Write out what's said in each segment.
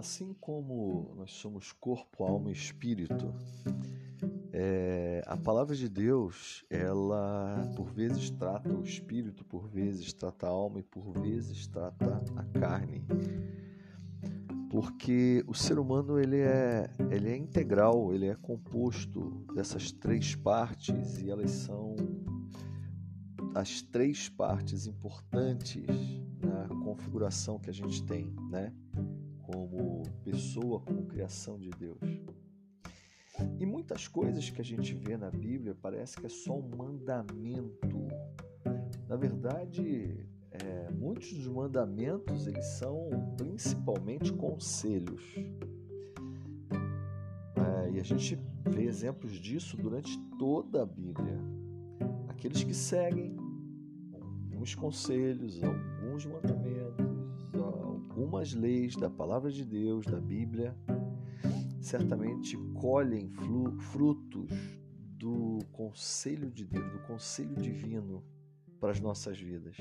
Assim como nós somos corpo, alma e espírito, a palavra de Deus, ela por vezes trata o espírito, por vezes trata a alma e por vezes trata a carne. Porque o ser humano ele é integral, ele é composto dessas três partes e elas são as três partes importantes na configuração que a gente tem, né? Como pessoa, como criação de Deus. E muitas coisas que a gente vê na Bíblia parece que é só um mandamento. Na verdade, muitos dos mandamentos eles são principalmente conselhos. E a gente vê exemplos disso durante toda a Bíblia. Aqueles que seguem alguns conselhos, alguns mandamentos, algumas leis da palavra de Deus, da Bíblia, certamente colhem frutos do conselho de Deus, do conselho divino para as nossas vidas.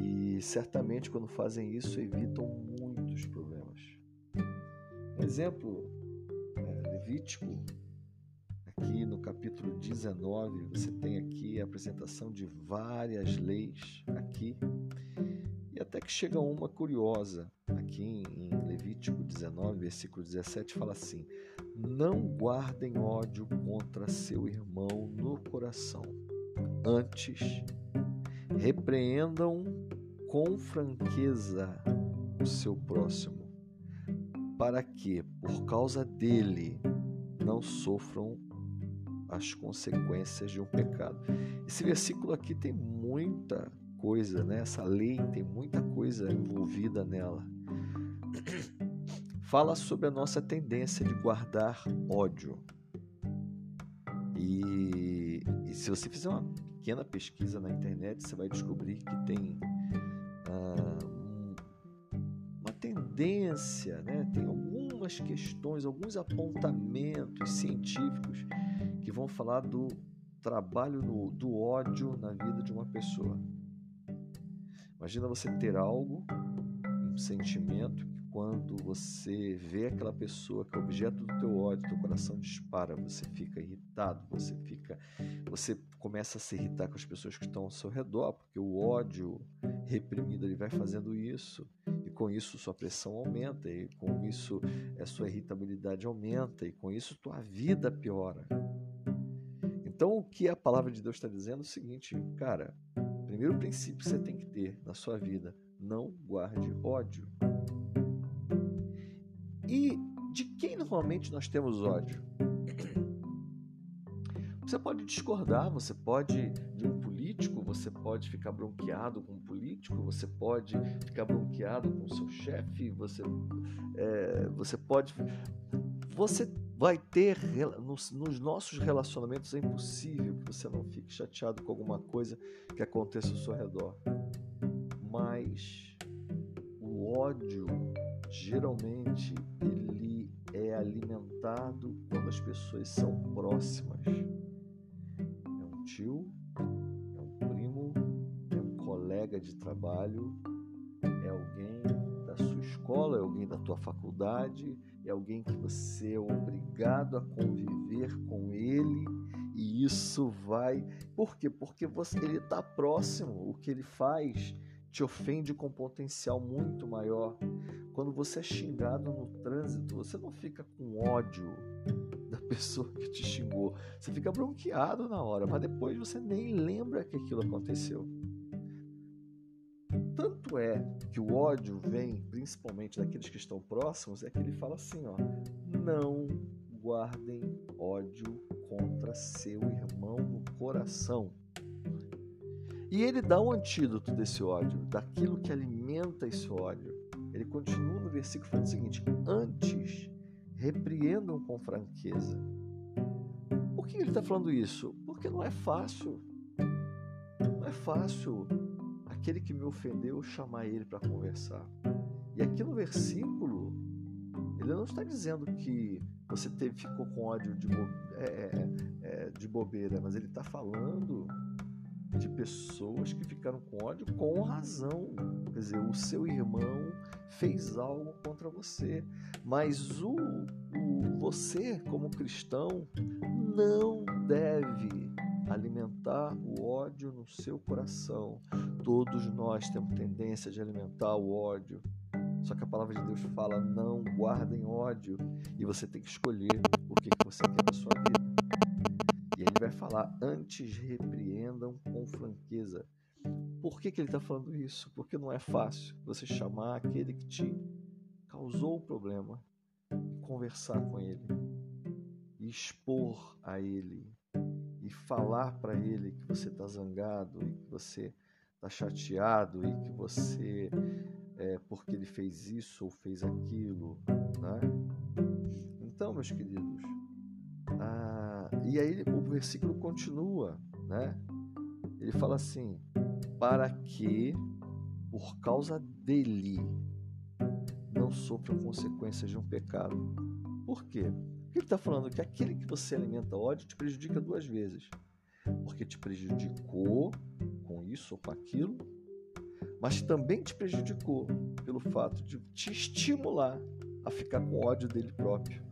E certamente quando fazem isso evitam muitos problemas. Um exemplo é Levítico, aqui no capítulo 19, você tem aqui a apresentação de várias leis aqui, e até que chega uma curiosa, aqui em Levítico 19, versículo 17, fala assim: não guardem ódio contra seu irmão no coração, antes repreendam com franqueza o seu próximo, para que, por causa dele, não sofram as consequências de um pecado. Esse versículo aqui tem muita coisa, né? Essa lei tem muita coisa envolvida nela. Fala sobre a nossa tendência de guardar ódio. E se você fizer uma pequena pesquisa na internet, você vai descobrir que tem uma tendência, né? Tem algumas questões, alguns apontamentos científicos que vão falar do trabalho do ódio na vida de uma pessoa. Imagina você ter algo, um sentimento, que quando você vê aquela pessoa que é objeto do teu ódio, teu coração dispara, você fica irritado, você começa a se irritar com as pessoas que estão ao seu redor, porque o ódio reprimido ele vai fazendo isso, e com isso sua pressão aumenta, e com isso a sua irritabilidade aumenta, e com isso tua vida piora. Então o que a palavra de Deus está dizendo é o seguinte, cara, primeiro princípio que você tem que ter na sua vida: não guarde ódio. E de quem normalmente nós temos ódio? Você pode discordar, você pode de um político, você pode ficar bronqueado com um político, você pode ficar bronqueado com o seu chefe, você vai ter, nos nossos relacionamentos é impossível que você não fique chateado com alguma coisa que aconteça ao seu redor. Mas o ódio, geralmente, ele é alimentado quando as pessoas são próximas. É um tio, é um primo, é um colega de trabalho, é alguém da sua escola, é alguém da tua faculdade, é alguém que você é obrigado a conviver com ele, e isso vai... Por quê? Porque ele está próximo, o que ele faz te ofende com potencial muito maior. Quando você é xingado no trânsito, você não fica com ódio da pessoa que te xingou, você fica bronqueado na hora, mas depois você nem lembra que aquilo aconteceu. Tanto é que o ódio vem principalmente daqueles que estão próximos, é que ele fala assim, ó: não guardem ódio contra seu irmão no coração. E ele dá um antídoto desse ódio, daquilo que alimenta esse ódio. Ele continua no versículo falando o seguinte: antes repreendam com franqueza. Por que ele está falando isso? Porque não é fácil. Não é fácil aquele que me ofendeu chamar ele para conversar. E aqui no versículo, ele não está dizendo que você ficou com ódio de bobeira, mas ele está falando de pessoas que ficaram com ódio com razão. Quer dizer, o seu irmão fez algo contra você, mas você, como cristão, não deve alimentar o ódio no seu coração. Todos nós temos tendência de alimentar o ódio. Só que a palavra de Deus fala, não guardem ódio. E você tem que escolher o que você quer na sua vida. E ele vai falar, antes repreendam com franqueza. Por que ele está falando isso? Porque não é fácil você chamar aquele que te causou o problema, conversar com ele, e expor a ele, e falar para ele que você está zangado, e que você está chateado, e que você... porque ele fez isso ou fez aquilo, né? Então, meus queridos, e aí o versículo continua, né? Ele fala assim, para que por causa dele não sofra consequências de um pecado. Por quê? Porque ele está falando que aquele que você alimenta ódio te prejudica duas vezes, porque te prejudicou com isso ou com aquilo, mas também te prejudicou pelo fato de te estimular a ficar com ódio dele próprio.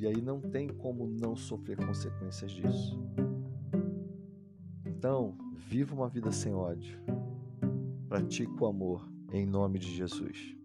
E aí não tem como não sofrer consequências disso. Então, viva uma vida sem ódio. Pratique o amor em nome de Jesus.